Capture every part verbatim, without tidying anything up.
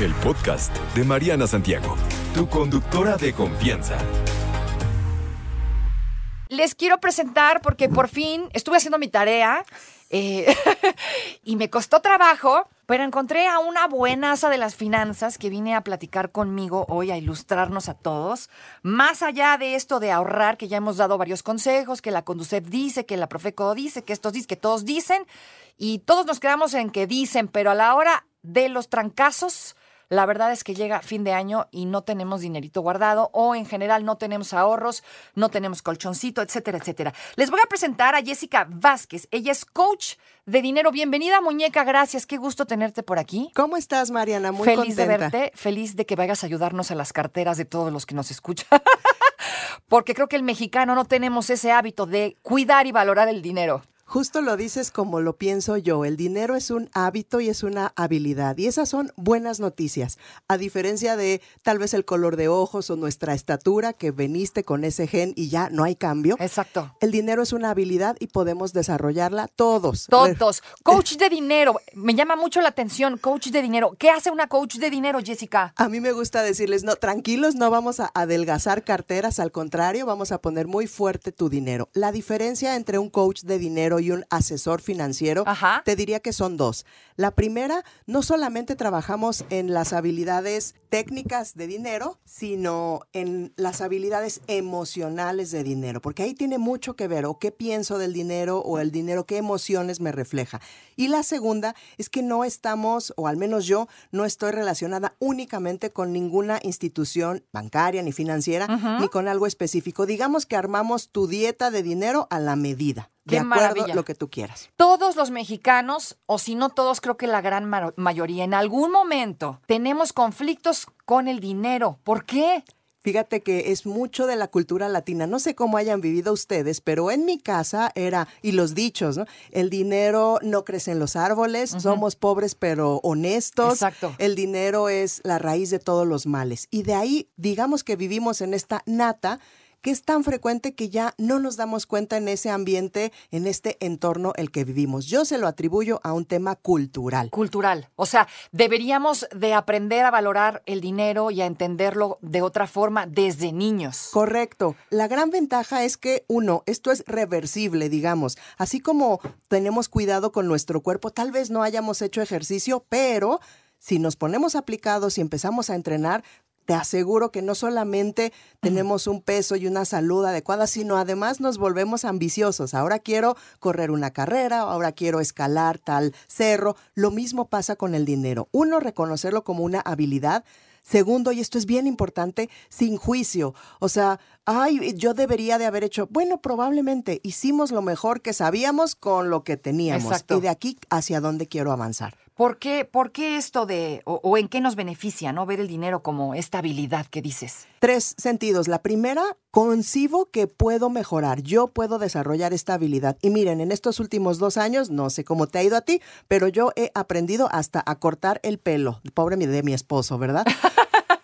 El podcast de Mariana Santiago, tu conductora de confianza. Les quiero presentar porque por fin estuve haciendo mi tarea eh, y me costó trabajo, pero encontré a una buenaza de las finanzas que vine a platicar conmigo hoy, a ilustrarnos a todos. Más allá de esto de ahorrar, que ya hemos dado varios consejos, que la Condusef dice, que la Profeco dice, que estos dicen, que todos dicen, y todos nos quedamos en que dicen, pero a la hora de los trancazos, la verdad es que llega fin de año y no tenemos dinerito guardado o en general no tenemos ahorros, no tenemos colchoncito, etcétera, etcétera. Les voy a presentar a Jessica Vázquez. Ella es coach de dinero. Bienvenida, muñeca. Gracias. Qué gusto tenerte por aquí. ¿Cómo estás, Mariana? Muy feliz contenta. Feliz de verte. Feliz de que vayas a ayudarnos a las carteras de todos los que nos escuchan. Porque creo que el mexicano no tenemos ese hábito de cuidar y valorar el dinero. Justo lo dices como lo pienso yo, el dinero es un hábito y es una habilidad y esas son buenas noticias, a diferencia de tal vez el color de ojos o nuestra estatura que veniste con ese gen y ya no hay cambio. Exacto. El dinero es una habilidad y podemos desarrollarla todos. Todos. Coach de dinero, me llama mucho la atención, coach de dinero. ¿Qué hace una coach de dinero, Jessica? A mí me gusta decirles, no, tranquilos, no vamos a adelgazar carteras, al contrario, vamos a poner muy fuerte tu dinero. La diferencia entre un coach de dinero y un asesor financiero, ajá, te diría que son dos. La primera, no solamente trabajamos en las habilidades técnicas de dinero, sino en las habilidades emocionales de dinero, porque ahí tiene mucho que ver o qué pienso del dinero o el dinero, qué emociones me refleja. Y la segunda es que no estamos, o al menos yo, no estoy relacionada únicamente con ninguna institución bancaria ni financiera, uh-huh, ni con algo específico. Digamos que armamos tu dieta de dinero a la medida. Qué de acuerdo, maravilla. Lo que tú quieras. Todos los mexicanos, o si no todos, creo que la gran ma- mayoría, en algún momento tenemos conflictos con el dinero. ¿Por qué? Fíjate que es mucho de la cultura latina. No sé cómo hayan vivido ustedes, pero en mi casa era, y los dichos, ¿no? El dinero no crece en los árboles, uh-huh, somos pobres pero honestos. Exacto. El dinero es la raíz de todos los males. Y de ahí, digamos que vivimos en esta nata que es tan frecuente que ya no nos damos cuenta en ese ambiente, en este entorno el que vivimos. Yo se lo atribuyo a un tema cultural. Cultural. O sea, deberíamos de aprender a valorar el dinero y a entenderlo de otra forma desde niños. Correcto. La gran ventaja es que, uno, esto es reversible, digamos. Así como tenemos cuidado con nuestro cuerpo, tal vez no hayamos hecho ejercicio, pero si nos ponemos aplicados y empezamos a entrenar, te aseguro que no solamente tenemos un peso y una salud adecuada, sino además nos volvemos ambiciosos. Ahora quiero correr una carrera, ahora quiero escalar tal cerro. Lo mismo pasa con el dinero. Uno, reconocerlo como una habilidad. Segundo, y esto es bien importante, sin juicio. O sea, ay, yo debería de haber hecho, bueno, probablemente hicimos lo mejor que sabíamos con lo que teníamos. Exacto. Y de aquí hacia dónde quiero avanzar. ¿Por qué, por qué esto de, o, o en qué nos beneficia, ¿no? Ver el dinero como esta habilidad que dices. Tres sentidos. La primera, concibo que puedo mejorar. Yo puedo desarrollar esta habilidad. Y miren, en estos últimos dos años, no sé cómo te ha ido a ti, pero yo he aprendido hasta a cortar el pelo. Pobre de mi esposo, ¿verdad?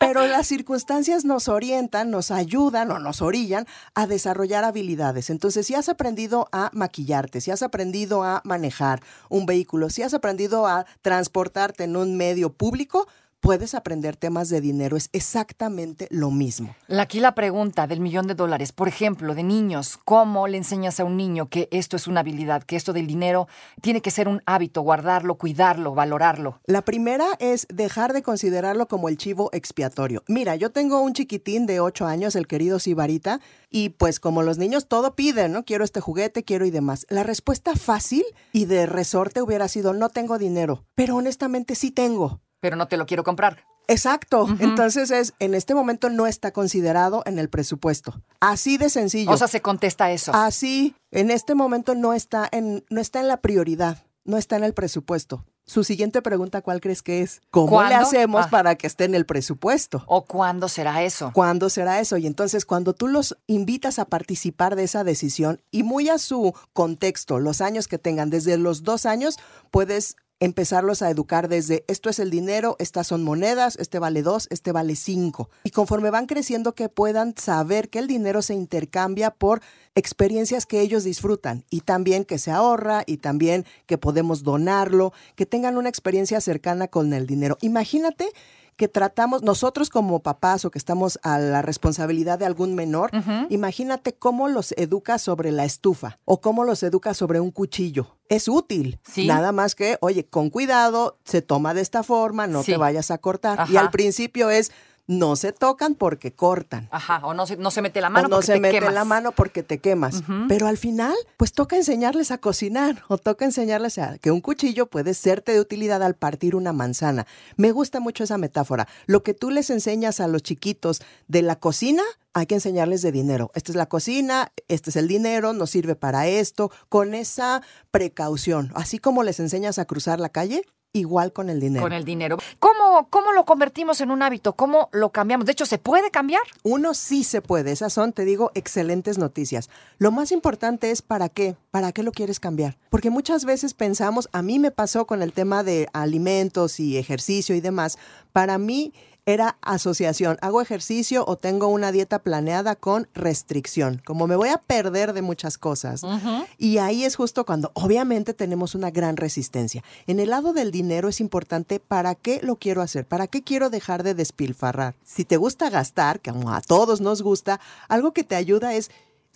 Pero las circunstancias nos orientan, nos ayudan o nos orillan a desarrollar habilidades. Entonces, si has aprendido a maquillarte, si has aprendido a manejar un vehículo, si has aprendido a transportarte en un medio público, puedes aprender temas de dinero. Es exactamente lo mismo. Aquí la pregunta del millón de dólares, por ejemplo, de niños. ¿Cómo le enseñas a un niño que esto es una habilidad, que esto del dinero tiene que ser un hábito, guardarlo, cuidarlo, valorarlo? La primera es dejar de considerarlo como el chivo expiatorio. Mira, yo tengo un chiquitín de ocho años, el querido Sibarita, y pues como los niños todo piden, ¿no? Quiero este juguete, quiero y demás. La respuesta fácil y de resorte hubiera sido no tengo dinero, pero honestamente sí tengo. Pero no te lo quiero comprar. Exacto. Uh-huh. Entonces, es en este momento no está considerado en el presupuesto. Así de sencillo. O sea, se contesta eso. Así, en este momento no está en, no está en la prioridad, no está en el presupuesto. Su siguiente pregunta, ¿cuál crees que es? ¿Cómo ¿Cuándo? le hacemos ah. para que esté en el presupuesto? ¿O cuándo será eso? ¿Cuándo será eso? Y entonces, cuando tú los invitas a participar de esa decisión, y muy a su contexto, los años que tengan, desde los dos años, puedes empezarlos a educar desde esto es el dinero, estas son monedas, este vale dos, este vale cinco. Y conforme van creciendo que puedan saber que el dinero se intercambia por experiencias que ellos disfrutan y también que se ahorra y también que podemos donarlo, que tengan una experiencia cercana con el dinero. Imagínate que tratamos nosotros como papás o que estamos a la responsabilidad de algún menor, uh-huh. Imagínate cómo los educa sobre la estufa o cómo los educa sobre un cuchillo. Es útil, ¿sí? Nada más que, oye, con cuidado, se toma de esta forma, no sí. te vayas a cortar. Ajá. Y al principio es... No se tocan porque cortan. Ajá, o no se, no se mete la mano o no porque te quemas. no se mete la mano porque te quemas. Uh-huh. Pero al final, pues toca enseñarles a cocinar o toca enseñarles a que un cuchillo puede serte de utilidad al partir una manzana. Me gusta mucho esa metáfora. Lo que tú les enseñas a los chiquitos de la cocina, hay que enseñarles de dinero. Esta es la cocina, este es el dinero, nos sirve para esto, con esa precaución. Así como les enseñas a cruzar la calle, igual con el dinero. Con el dinero. ¿Cómo, ¿Cómo lo convertimos en un hábito? ¿Cómo lo cambiamos? De hecho, ¿se puede cambiar? Uno sí se puede. Esas son, te digo, excelentes noticias. Lo más importante es ¿para qué? ¿Para qué lo quieres cambiar? Porque muchas veces pensamos, a mí me pasó con el tema de alimentos y ejercicio y demás. Para mí era asociación. Hago ejercicio o tengo una dieta planeada con restricción. Como me voy a perder de muchas cosas. Uh-huh. Y ahí es justo cuando obviamente tenemos una gran resistencia. En el lado del dinero es importante para qué lo quiero hacer. ¿Para qué quiero dejar de despilfarrar? Si te gusta gastar, que a todos nos gusta, algo que te ayuda es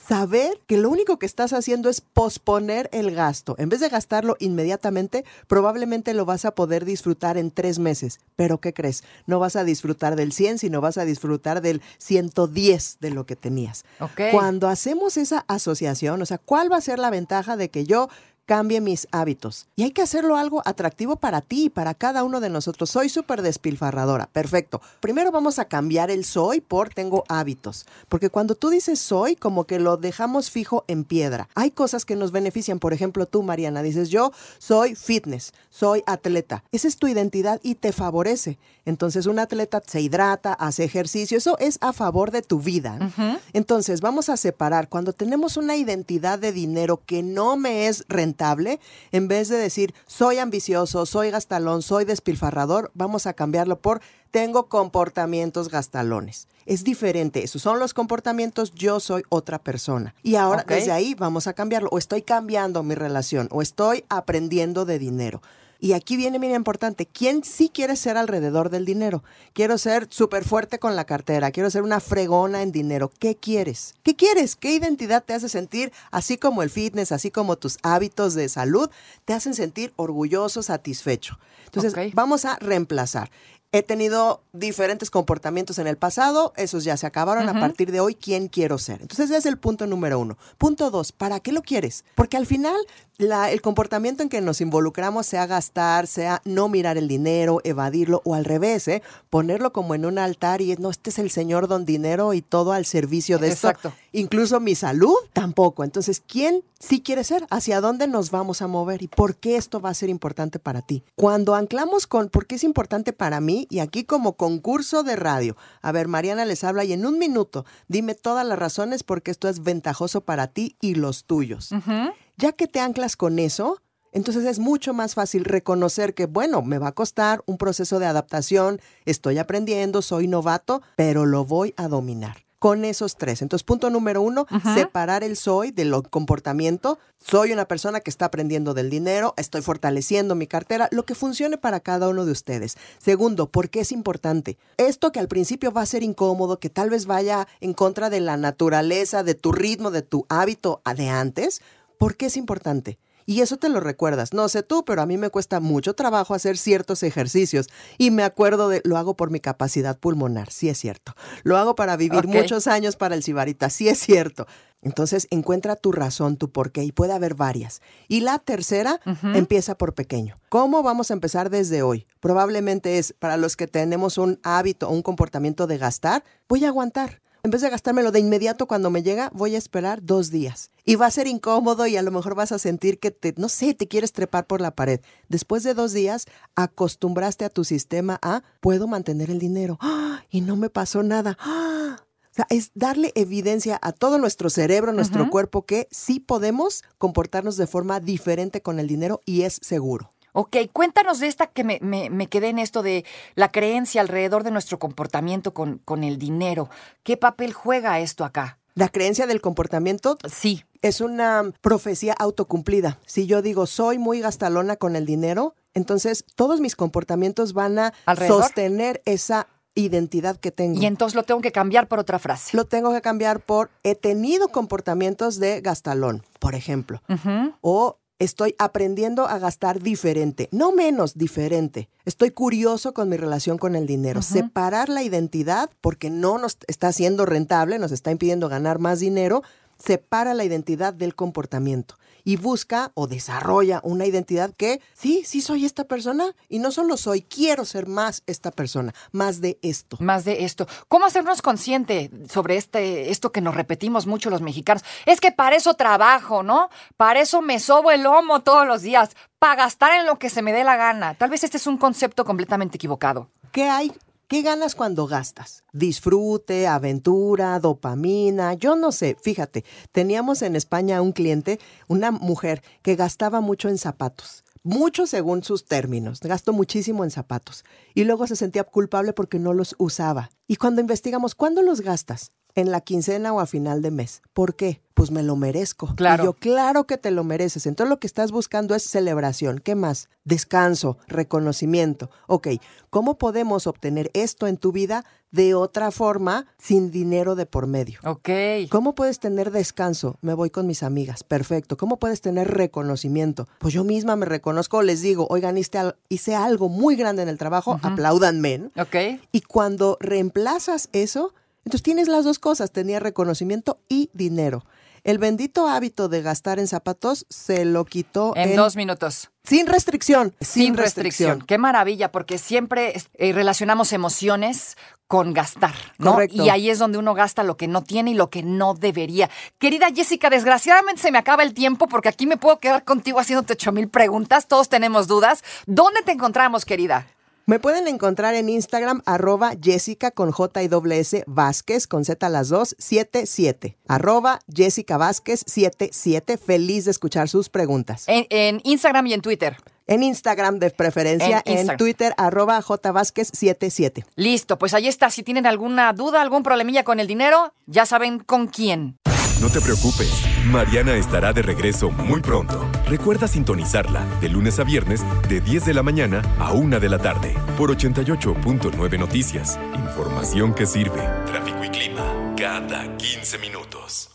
saber que lo único que estás haciendo es posponer el gasto. En vez de gastarlo inmediatamente, probablemente lo vas a poder disfrutar en tres meses. ¿Pero qué crees? No vas a disfrutar del cien, sino vas a disfrutar del ciento diez de lo que tenías. Okay. Cuando hacemos esa asociación, o sea, ¿cuál va a ser la ventaja de que yo cambie mis hábitos? Y hay que hacerlo algo atractivo para ti y para cada uno de nosotros. Soy súper despilfarradora. Perfecto. Primero vamos a cambiar el soy por tengo hábitos. Porque cuando tú dices soy, como que lo dejamos fijo en piedra. Hay cosas que nos benefician. Por ejemplo, tú, Mariana, dices yo soy fitness, soy atleta. Esa es tu identidad y te favorece. Entonces, un atleta se hidrata, hace ejercicio. Eso es a favor de tu vida, ¿no? Uh-huh. Entonces, vamos a separar. Cuando tenemos una identidad de dinero que no me es rentable, en vez de decir, soy ambicioso, soy gastalón, soy despilfarrador, vamos a cambiarlo por, tengo comportamientos gastalones. Es diferente. Esos son los comportamientos, yo soy otra persona. Y ahora, okay, desde ahí vamos a cambiarlo. O estoy cambiando mi relación, o estoy aprendiendo de dinero. Y aquí viene bien importante, ¿quién sí quiere ser alrededor del dinero? Quiero ser súper fuerte con la cartera, quiero ser una fregona en dinero. ¿Qué quieres? ¿Qué quieres? ¿Qué identidad te hace sentir? Así como el fitness, así como tus hábitos de salud, te hacen sentir orgulloso, satisfecho. Entonces, okay, vamos a reemplazar. He tenido diferentes comportamientos en el pasado, esos ya se acabaron, uh-huh. A partir de hoy, ¿quién quiero ser? Entonces, ese es el punto número uno. Punto dos, ¿para qué lo quieres? Porque al final, la, el comportamiento en que nos involucramos, sea gastar, sea no mirar el dinero, evadirlo, o al revés, ¿eh? Ponerlo como en un altar y no, este es el señor don dinero y todo al servicio de exacto, esto. Incluso mi salud, tampoco. Entonces, ¿quién sí quiere ser? ¿Hacia dónde nos vamos a mover? ¿Y por qué esto va a ser importante para ti? Cuando anclamos con, ¿por qué es importante para mí? Y aquí como concurso de radio. A ver, Mariana les habla y en un minuto dime todas las razones por qué esto es ventajoso para ti y los tuyos. Uh-huh. Ya que te anclas con eso, entonces es mucho más fácil reconocer que, bueno, me va a costar un proceso de adaptación, estoy aprendiendo, soy novato, pero lo voy a dominar. Con esos tres. Entonces, punto número uno, ajá, separar el soy del comportamiento. Soy una persona que está aprendiendo del dinero, estoy fortaleciendo mi cartera, lo que funcione para cada uno de ustedes. Segundo, ¿por qué es importante? Esto que al principio va a ser incómodo, que tal vez vaya en contra de la naturaleza, de tu ritmo, de tu hábito de antes, ¿por qué es importante? Y eso te lo recuerdas. No sé tú, pero a mí me cuesta mucho trabajo hacer ciertos ejercicios. Y me acuerdo de, lo hago por mi capacidad pulmonar. Sí es cierto. Lo hago para vivir okay, muchos años para el Sibarita. Sí es cierto. Entonces, encuentra tu razón, tu porqué, y puede haber varias. Y la tercera, uh-huh, empieza por pequeño. ¿Cómo vamos a empezar desde hoy? Probablemente es, para los que tenemos un hábito o un comportamiento de gastar, voy a aguantar. En vez de gastármelo de inmediato cuando me llega, voy a esperar dos días. Y va a ser incómodo y a lo mejor vas a sentir que, te, no sé, te quieres trepar por la pared. Después de dos días, acostumbraste a tu sistema a, puedo mantener el dinero. ¡Ah! Y no me pasó nada. ¡Ah! O sea, es darle evidencia a todo nuestro cerebro, nuestro uh-huh, cuerpo, que sí podemos comportarnos de forma diferente con el dinero y es seguro. Ok, cuéntanos de esta que me, me, me quedé en esto de la creencia alrededor de nuestro comportamiento con, con el dinero. ¿Qué papel juega esto acá? ¿La creencia del comportamiento? Sí. Es una profecía autocumplida. Si yo digo, soy muy gastalona con el dinero, Entonces, todos mis comportamientos van a ¿alrededor? Sostener esa identidad que tengo. Y entonces lo tengo que cambiar por otra frase. Lo tengo que cambiar por he tenido comportamientos de gastalón, por ejemplo. Uh-huh. O estoy aprendiendo a gastar diferente, no menos, diferente. Estoy curioso con mi relación con el dinero. Uh-huh. Separar la identidad, porque no nos está haciendo rentable, nos está impidiendo ganar más dinero, separa la identidad del comportamiento y busca o desarrolla una identidad que sí, sí soy esta persona y no solo soy, quiero ser más esta persona, más de esto. Más de esto. ¿Cómo hacernos consciente sobre este esto que nos repetimos mucho los mexicanos? Es que para eso trabajo, ¿no? Para eso me sobo el lomo todos los días, para gastar en lo que se me dé la gana. Tal vez este es un concepto completamente equivocado. ¿Qué hay? ¿Qué ganas cuando gastas? Disfrute, aventura, dopamina, yo no sé. Fíjate, teníamos en España un cliente, una mujer que gastaba mucho en zapatos. Mucho según sus términos. Gastó muchísimo en zapatos. Y luego se sentía culpable porque no los usaba. Y cuando investigamos, ¿cuándo los gastas? En la quincena o a final de mes. ¿Por qué? Pues me lo merezco. Claro. Y yo, claro que te lo mereces. Entonces lo que estás buscando es celebración. ¿Qué más? Descanso, reconocimiento. Ok, ¿cómo podemos obtener esto en tu vida de otra forma sin dinero de por medio? Ok. ¿Cómo puedes tener descanso? Me voy con mis amigas. Perfecto. ¿Cómo puedes tener reconocimiento? Pues yo misma me reconozco, les digo, oigan, hice algo muy grande en el trabajo, uh-huh. Apláudanme. Ok. Y cuando reemplazas eso, entonces tienes las dos cosas, tenía reconocimiento y dinero. El bendito hábito de gastar en zapatos se lo quitó en, en... dos minutos. Sin restricción. Sin, sin restricción. restricción. Qué maravilla, porque siempre eh, relacionamos emociones con gastar, ¿no? Correcto. Y ahí es donde uno gasta lo que no tiene y lo que no debería. Querida Jessica, desgraciadamente se me acaba el tiempo porque aquí me puedo quedar contigo haciéndote ocho mil preguntas. Todos tenemos dudas. ¿Dónde te encontramos, querida? Me pueden encontrar en Instagram, arroba Jessica con J y doble S Vázquez, con Z las dos, siete siete. Arroba Jessica Vázquez siete siete. Feliz de escuchar sus preguntas. En, en Instagram y en Twitter. En Instagram de preferencia, en, en Twitter, arroba jvázquez77. Listo, pues ahí está. Si tienen alguna duda, algún problemilla con el dinero, ya saben con quién. No te preocupes, Mariana estará de regreso muy pronto. Recuerda sintonizarla de lunes a viernes de diez de la mañana a una de la tarde por ochenta y ocho punto nueve Noticias. Información que sirve. Tráfico y clima cada quince minutos.